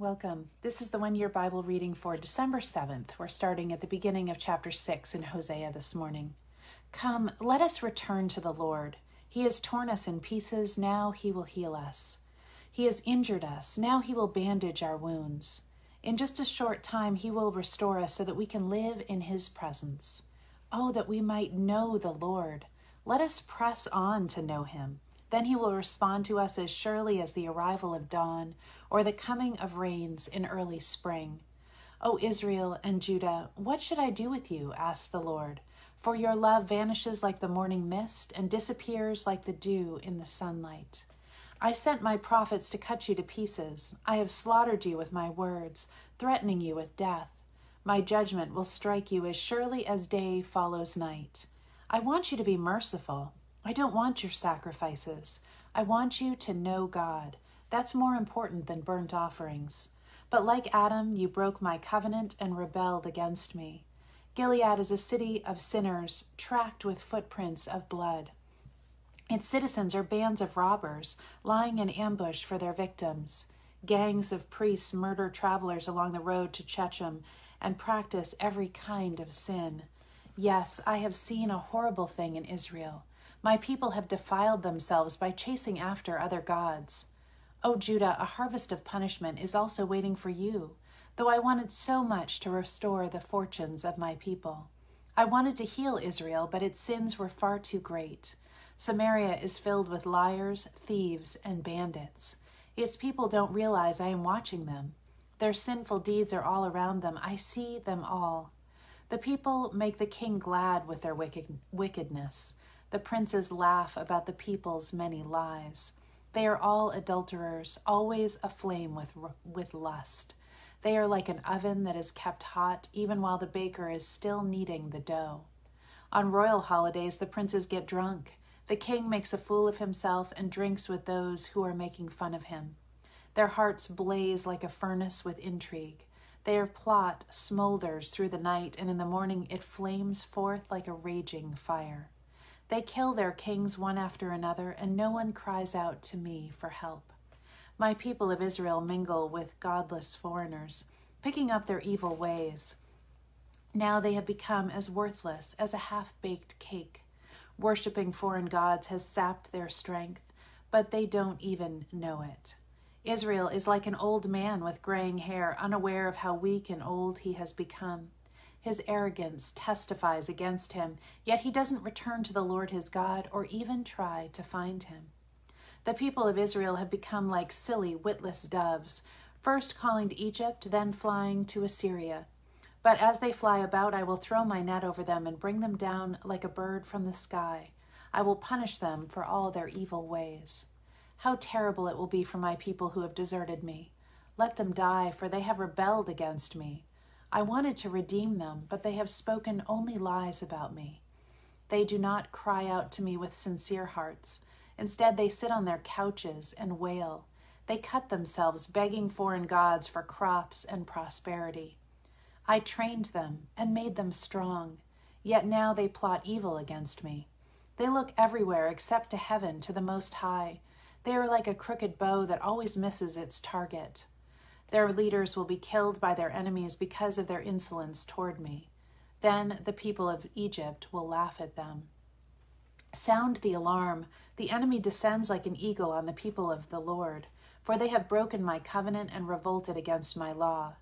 Welcome. This is the one-year Bible reading for December 7th. We're starting at the beginning of chapter 6 in Hosea this morning. Come, let us return to the Lord. He has torn us in pieces, now he will heal us. He has injured us, now he will bandage our wounds. In just a short time he will restore us so that we can live in his presence. Oh, that we might know the Lord. Let us press on to know him. Then he will respond to us as surely as the arrival of dawn or the coming of rains in early spring. O Israel and Judah, what should I do with you? Asks the Lord. For your love vanishes like the morning mist and disappears like the dew in the sunlight. I sent my prophets to cut you to pieces. I have slaughtered you with my words, threatening you with death. My judgment will strike you as surely as day follows night. I want you to be merciful. I don't want your sacrifices. I want you to know God. That's more important than burnt offerings. But like Adam, you broke my covenant and rebelled against me. Gilead is a city of sinners, tracked with footprints of blood. Its citizens are bands of robbers, lying in ambush for their victims. Gangs of priests murder travelers along the road to Chechem and practice every kind of sin. Yes, I have seen a horrible thing in Israel. My people have defiled themselves by chasing after other gods. O Judah, a harvest of punishment is also waiting for you, though I wanted so much to restore the fortunes of my people. I wanted to heal Israel, but its sins were far too great. Samaria is filled with liars, thieves, and bandits. Its people don't realize I am watching them. Their sinful deeds are all around them. I see them all. The people make the king glad with their wickedness. The princes laugh about the people's many lies. They are all adulterers, always aflame with lust. They are like an oven that is kept hot, even while the baker is still kneading the dough. On royal holidays, the princes get drunk. The king makes a fool of himself and drinks with those who are making fun of him. Their hearts blaze like a furnace with intrigue. Their plot smolders through the night, and in the morning it flames forth like a raging fire. They kill their kings one after another, and no one cries out to me for help. My people of Israel mingle with godless foreigners, picking up their evil ways. Now they have become as worthless as a half-baked cake. Worshipping foreign gods has sapped their strength, but they don't even know it. Israel is like an old man with graying hair, unaware of how weak and old he has become. His arrogance testifies against him, yet he doesn't return to the Lord his God or even try to find him. The people of Israel have become like silly, witless doves, first calling to Egypt, then flying to Assyria. But as they fly about, I will throw my net over them and bring them down like a bird from the sky. I will punish them for all their evil ways. How terrible it will be for my people who have deserted me. Let them die, for they have rebelled against me. I wanted to redeem them, but they have spoken only lies about me. They do not cry out to me with sincere hearts. Instead, they sit on their couches and wail. They cut themselves, begging foreign gods for crops and prosperity. I trained them and made them strong, yet now they plot evil against me. They look everywhere except to heaven, to the Most High. They are like a crooked bow that always misses its target. Their leaders will be killed by their enemies because of their insolence toward me. Then the people of Egypt will laugh at them. Sound the alarm. The enemy descends like an eagle on the people of the Lord, for they have broken my covenant and revolted against my law.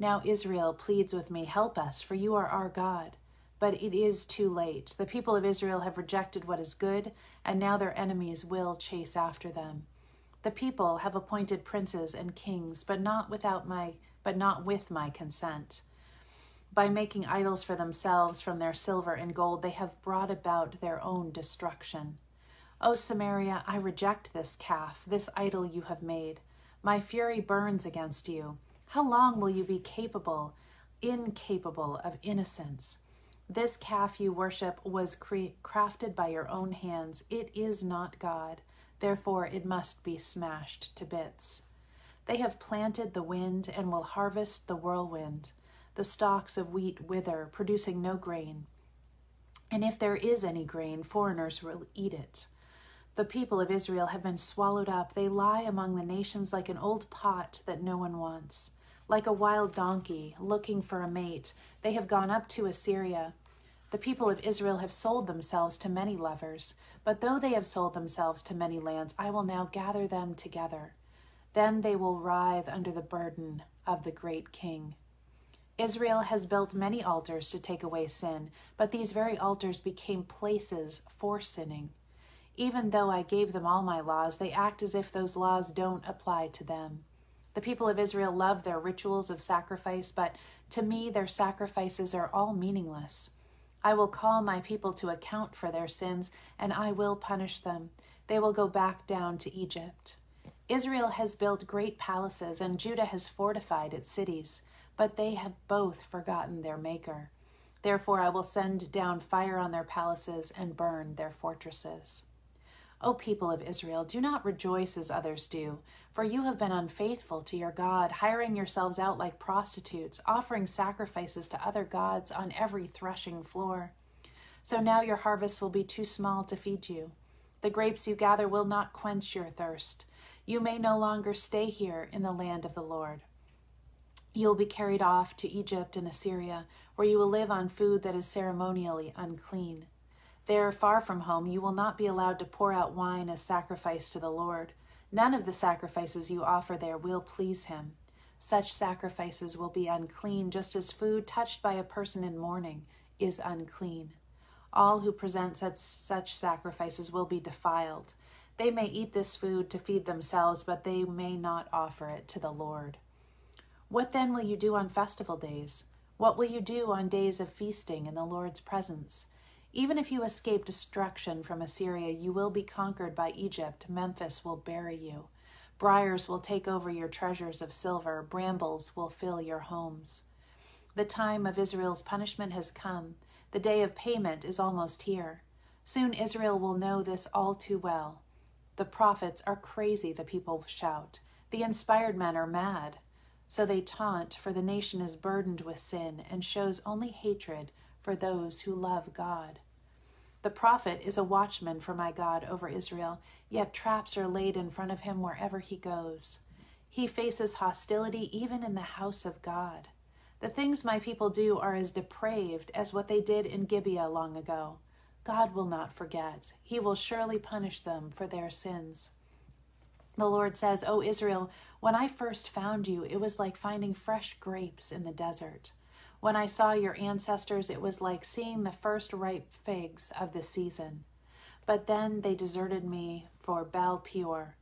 Now Israel pleads with me, help us, for you are our God. But it is too late. The people of Israel have rejected what is good, and now their enemies will chase after them. The people have appointed princes and kings, but not with my consent. By making idols for themselves from their silver and gold, they have brought about their own destruction. O Samaria, I reject this calf, this idol you have made. My fury burns against you. How long will you be capable incapable of innocence. This calf you worship was crafted by your own hands. It is not God. Therefore it must be smashed to bits. They have planted the wind and will harvest the whirlwind. The stalks of wheat wither, producing no grain. And if there is any grain, foreigners will eat it. The people of Israel have been swallowed up. They lie among the nations like an old pot that no one wants. Like a wild donkey looking for a mate, they have gone up to Assyria. The people of Israel have sold themselves to many lovers. But though they have sold themselves to many lands, I will now gather them together. Then they will writhe under the burden of the great king. Israel has built many altars to take away sin, but these very altars became places for sinning. Even though I gave them all my laws, they act as if those laws don't apply to them. The people of Israel love their rituals of sacrifice, but to me their sacrifices are all meaningless. I will call my people to account for their sins, and I will punish them. They will go back down to Egypt. Israel has built great palaces, and Judah has fortified its cities, but they have both forgotten their Maker. Therefore I will send down fire on their palaces and burn their fortresses. O people of Israel, do not rejoice as others do, for you have been unfaithful to your God, hiring yourselves out like prostitutes, offering sacrifices to other gods on every threshing floor. So now your harvest will be too small to feed you. The grapes you gather will not quench your thirst. You may no longer stay here in the land of the Lord. You will be carried off to Egypt and Assyria, where you will live on food that is ceremonially unclean. There, far from home, you will not be allowed to pour out wine as sacrifice to the Lord. None of the sacrifices you offer there will please him. Such sacrifices will be unclean, just as food touched by a person in mourning is unclean. All who present such sacrifices will be defiled. They may eat this food to feed themselves, but they may not offer it to the Lord. What then will you do on festival days? What will you do on days of feasting in the Lord's presence? Even if you escape destruction from Assyria, you will be conquered by Egypt. Memphis will bury you. Briars will take over your treasures of silver. Brambles will fill your homes. The time of Israel's punishment has come. The day of payment is almost here. Soon Israel will know this all too well. The prophets are crazy, the people shout. The inspired men are mad. So they taunt, for the nation is burdened with sin and shows only hatred for those who love God. The prophet is a watchman for my God over Israel, yet traps are laid in front of him wherever he goes. He faces hostility even in the house of God. The things my people do are as depraved as what they did in Gibeah long ago. God will not forget. He will surely punish them for their sins. The Lord says, O Israel, when I first found you, it was like finding fresh grapes in the desert. When I saw your ancestors, it was like seeing the first ripe figs of the season. But then they deserted me for Baal-peor,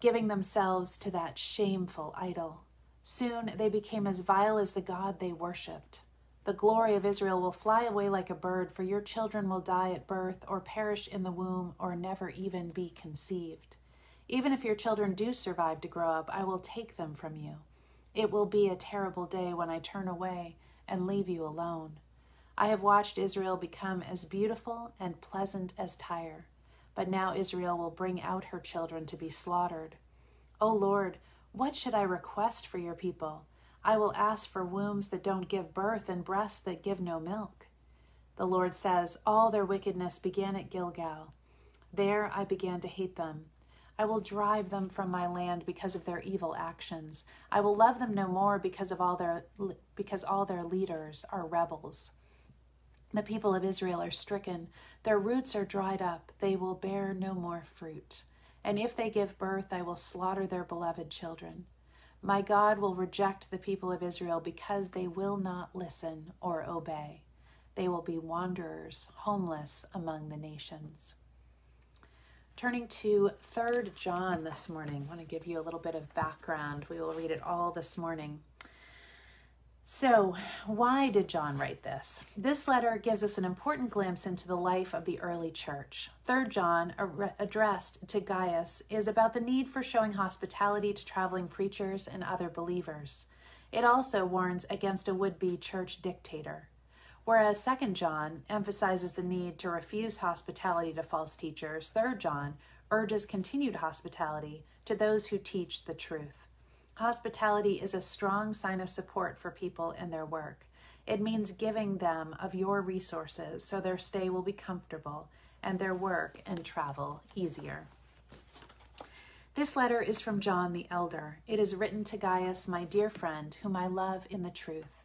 giving themselves to that shameful idol. Soon they became as vile as the God they worshipped. The glory of Israel will fly away like a bird, for your children will die at birth or perish in the womb or never even be conceived. Even if your children do survive to grow up, I will take them from you. It will be a terrible day when I turn away and leave you alone. I have watched Israel become as beautiful and pleasant as Tyre, but now Israel will bring out her children to be slaughtered. O Lord, what should I request for your people? I will ask for wombs that don't give birth and breasts that give no milk. The Lord says, all their wickedness began at Gilgal. There I began to hate them. I will drive them from my land because of their evil actions. I will love them no more because all their leaders are rebels. The people of Israel are stricken. Their roots are dried up. They will bear no more fruit. And if they give birth, I will slaughter their beloved children. My God will reject the people of Israel because they will not listen or obey. They will be wanderers, homeless among the nations. Turning to 3 John this morning, I want to give you a little bit of background. We will read it all this morning. So, why did John write this? This letter gives us an important glimpse into the life of the early church. 3 John, addressed to Gaius, is about the need for showing hospitality to traveling preachers and other believers. It also warns against a would-be church dictator, whereas 2 John emphasizes the need to refuse hospitality to false teachers. 3 John urges continued hospitality to those who teach the truth. Hospitality is a strong sign of support for people in their work. It means giving them of your resources so their stay will be comfortable and their work and travel easier. This letter is from John the Elder. It is written to Gaius, my dear friend, whom I love in the truth.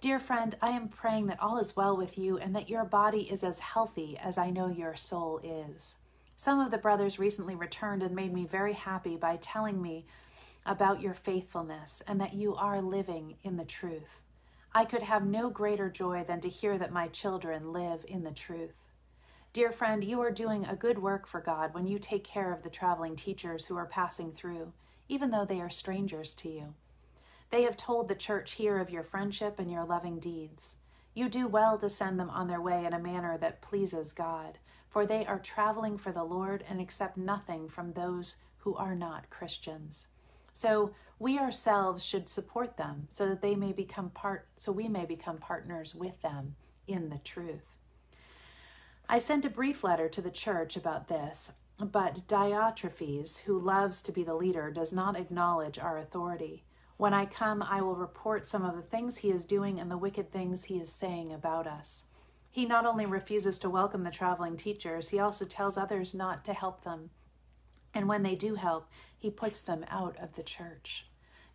Dear friend, I am praying that all is well with you and that your body is as healthy as I know your soul is. Some of the brothers recently returned and made me very happy by telling me about your faithfulness and that you are living in the truth. I could have no greater joy than to hear that my children live in the truth. Dear friend, you are doing a good work for God when you take care of the traveling teachers who are passing through, even though they are strangers to you. They have told the church here of your friendship and your loving deeds. You do well to send them on their way in a manner that pleases God, for they are traveling for the Lord and accept nothing from those who are not Christians. So we ourselves should support them so that we may become partners with them in the truth. I sent a brief letter to the church about this, but Diotrephes, who loves to be the leader, does not acknowledge our authority. When I come, I will report some of the things he is doing and the wicked things he is saying about us. He not only refuses to welcome the traveling teachers, he also tells others not to help them. And when they do help, he puts them out of the church.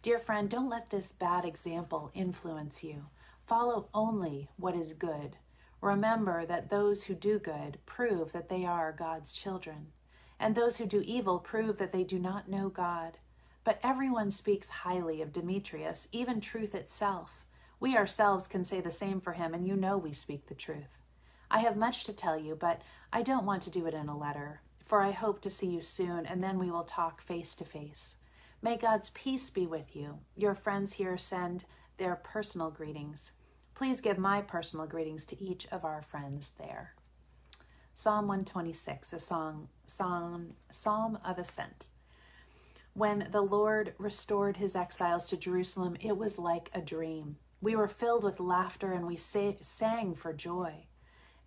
Dear friend, don't let this bad example influence you. Follow only what is good. Remember that those who do good prove that they are God's children, and those who do evil prove that they do not know God. But everyone speaks highly of Demetrius, even truth itself. We ourselves can say the same for him, and you know we speak the truth. I have much to tell you, but I don't want to do it in a letter. For I hope to see you soon, and then we will talk face to face. May God's peace be with you. Your friends here send their personal greetings. Please give my personal greetings to each of our friends there. Psalm 126, a psalm of ascent. When the Lord restored his exiles to Jerusalem, it was like a dream. We were filled with laughter, and we sang for joy.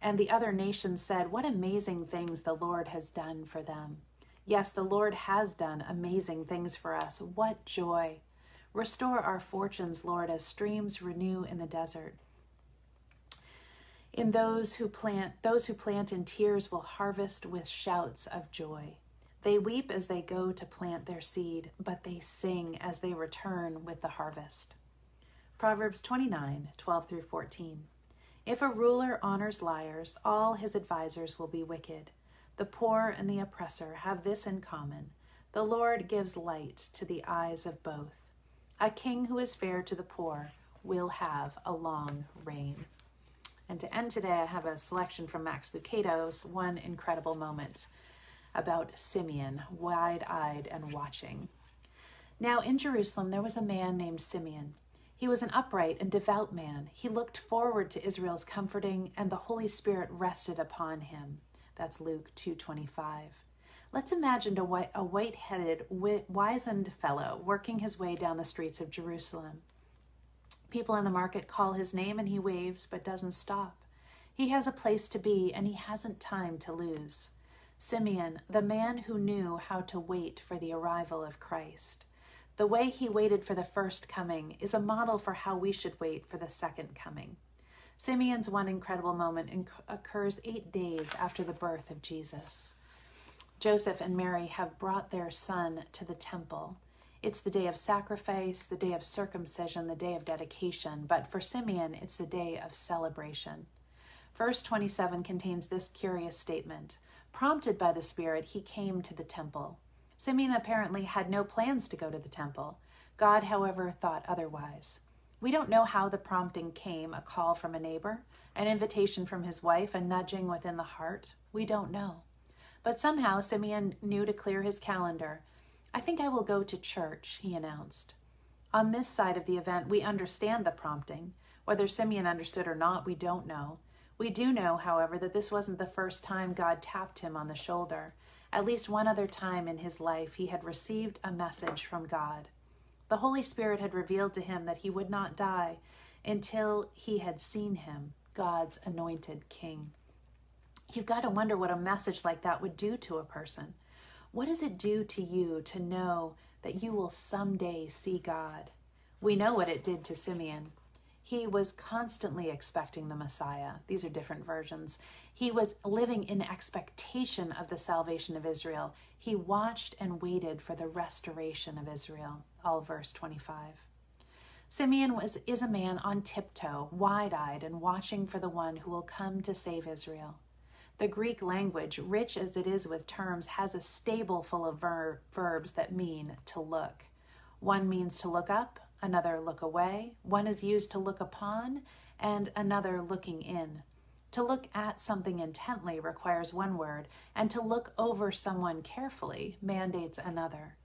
And the other nations said, what amazing things the Lord has done for them. Yes, the Lord has done amazing things for us. What joy. Restore our fortunes, Lord, as streams renew in the desert. In those who plant in tears will harvest with shouts of joy. They weep as they go to plant their seed, but they sing as they return with the harvest. Proverbs 29, 12 through 14. If a ruler honors liars, all his advisers will be wicked. The poor and the oppressor have this in common. The Lord gives light to the eyes of both. A king who is fair to the poor will have a long reign. And to end today, I have a selection from Max Lucado's One Incredible Moment about Simeon, wide-eyed and watching. Now in Jerusalem, there was a man named Simeon. He was an upright and devout man. He looked forward to Israel's comforting, and the Holy Spirit rested upon him. That's Luke 2:25. Let's imagine a white-headed, wizened fellow working his way down the streets of Jerusalem. People in the market call his name, and he waves but doesn't stop. He has a place to be, and he hasn't time to lose. Simeon, the man who knew how to wait for the arrival of Christ. The way he waited for the first coming is a model for how we should wait for the second coming. Simeon's one incredible moment occurs 8 days after the birth of Jesus. Joseph and Mary have brought their son to the temple. It's the day of sacrifice, the day of circumcision, the day of dedication, but for Simeon, it's the day of celebration. Verse 27 contains this curious statement. Prompted by the Spirit, he came to the temple. Simeon apparently had no plans to go to the temple. God, however, thought otherwise. We don't know how the prompting came, a call from a neighbor, an invitation from his wife, a nudging within the heart. We don't know. But somehow Simeon knew to clear his calendar. I think I will go to church, he announced. On this side of the event, we understand the prompting. Whether Simeon understood or not, we don't know. We do know, however, that this wasn't the first time God tapped him on the shoulder. At least one other time in his life, he had received a message from God. The Holy Spirit had revealed to him that he would not die until he had seen him, God's anointed king. You've got to wonder what a message like that would do to a person. What does it do to you to know that you will someday see God? We know what it did to Simeon. He was constantly expecting the Messiah. These are different versions. He was living in expectation of the salvation of Israel. He watched and waited for the restoration of Israel. All verse 25. Simeon is a man on tiptoe, wide-eyed, and watching for the one who will come to save Israel. The Greek language, rich as it is with terms, has a stable full of verbs that mean to look. One means to look up, another look away, one is used to look upon, and another looking in. To look at something intently requires one word, and to look over someone carefully mandates another.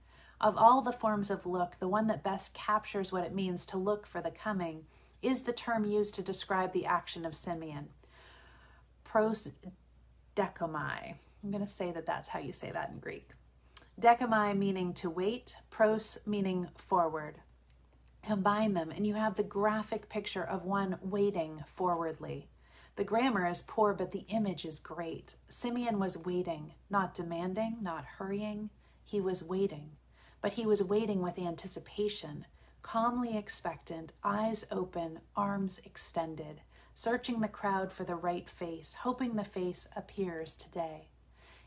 Of all the forms of look, the one that best captures what it means to look for the coming is the term used to describe the action of Simeon, prosdekomai. I'm going to say that that's how you say that in Greek. Dekomai meaning to wait, pros meaning forward. Combine them and you have the graphic picture of one waiting forwardly. The grammar is poor, but the image is great. Simeon was waiting, not demanding, not hurrying. He was waiting, but he was waiting with anticipation, calmly expectant, eyes open, arms extended, searching the crowd for the right face, hoping the face appears today.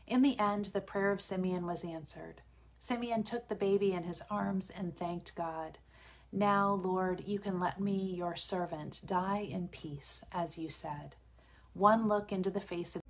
In the end, the prayer of Simeon was answered. Simeon took the baby in his arms and thanked God. Now, Lord, you can let me, your servant, die in peace, as you said. One look into the face of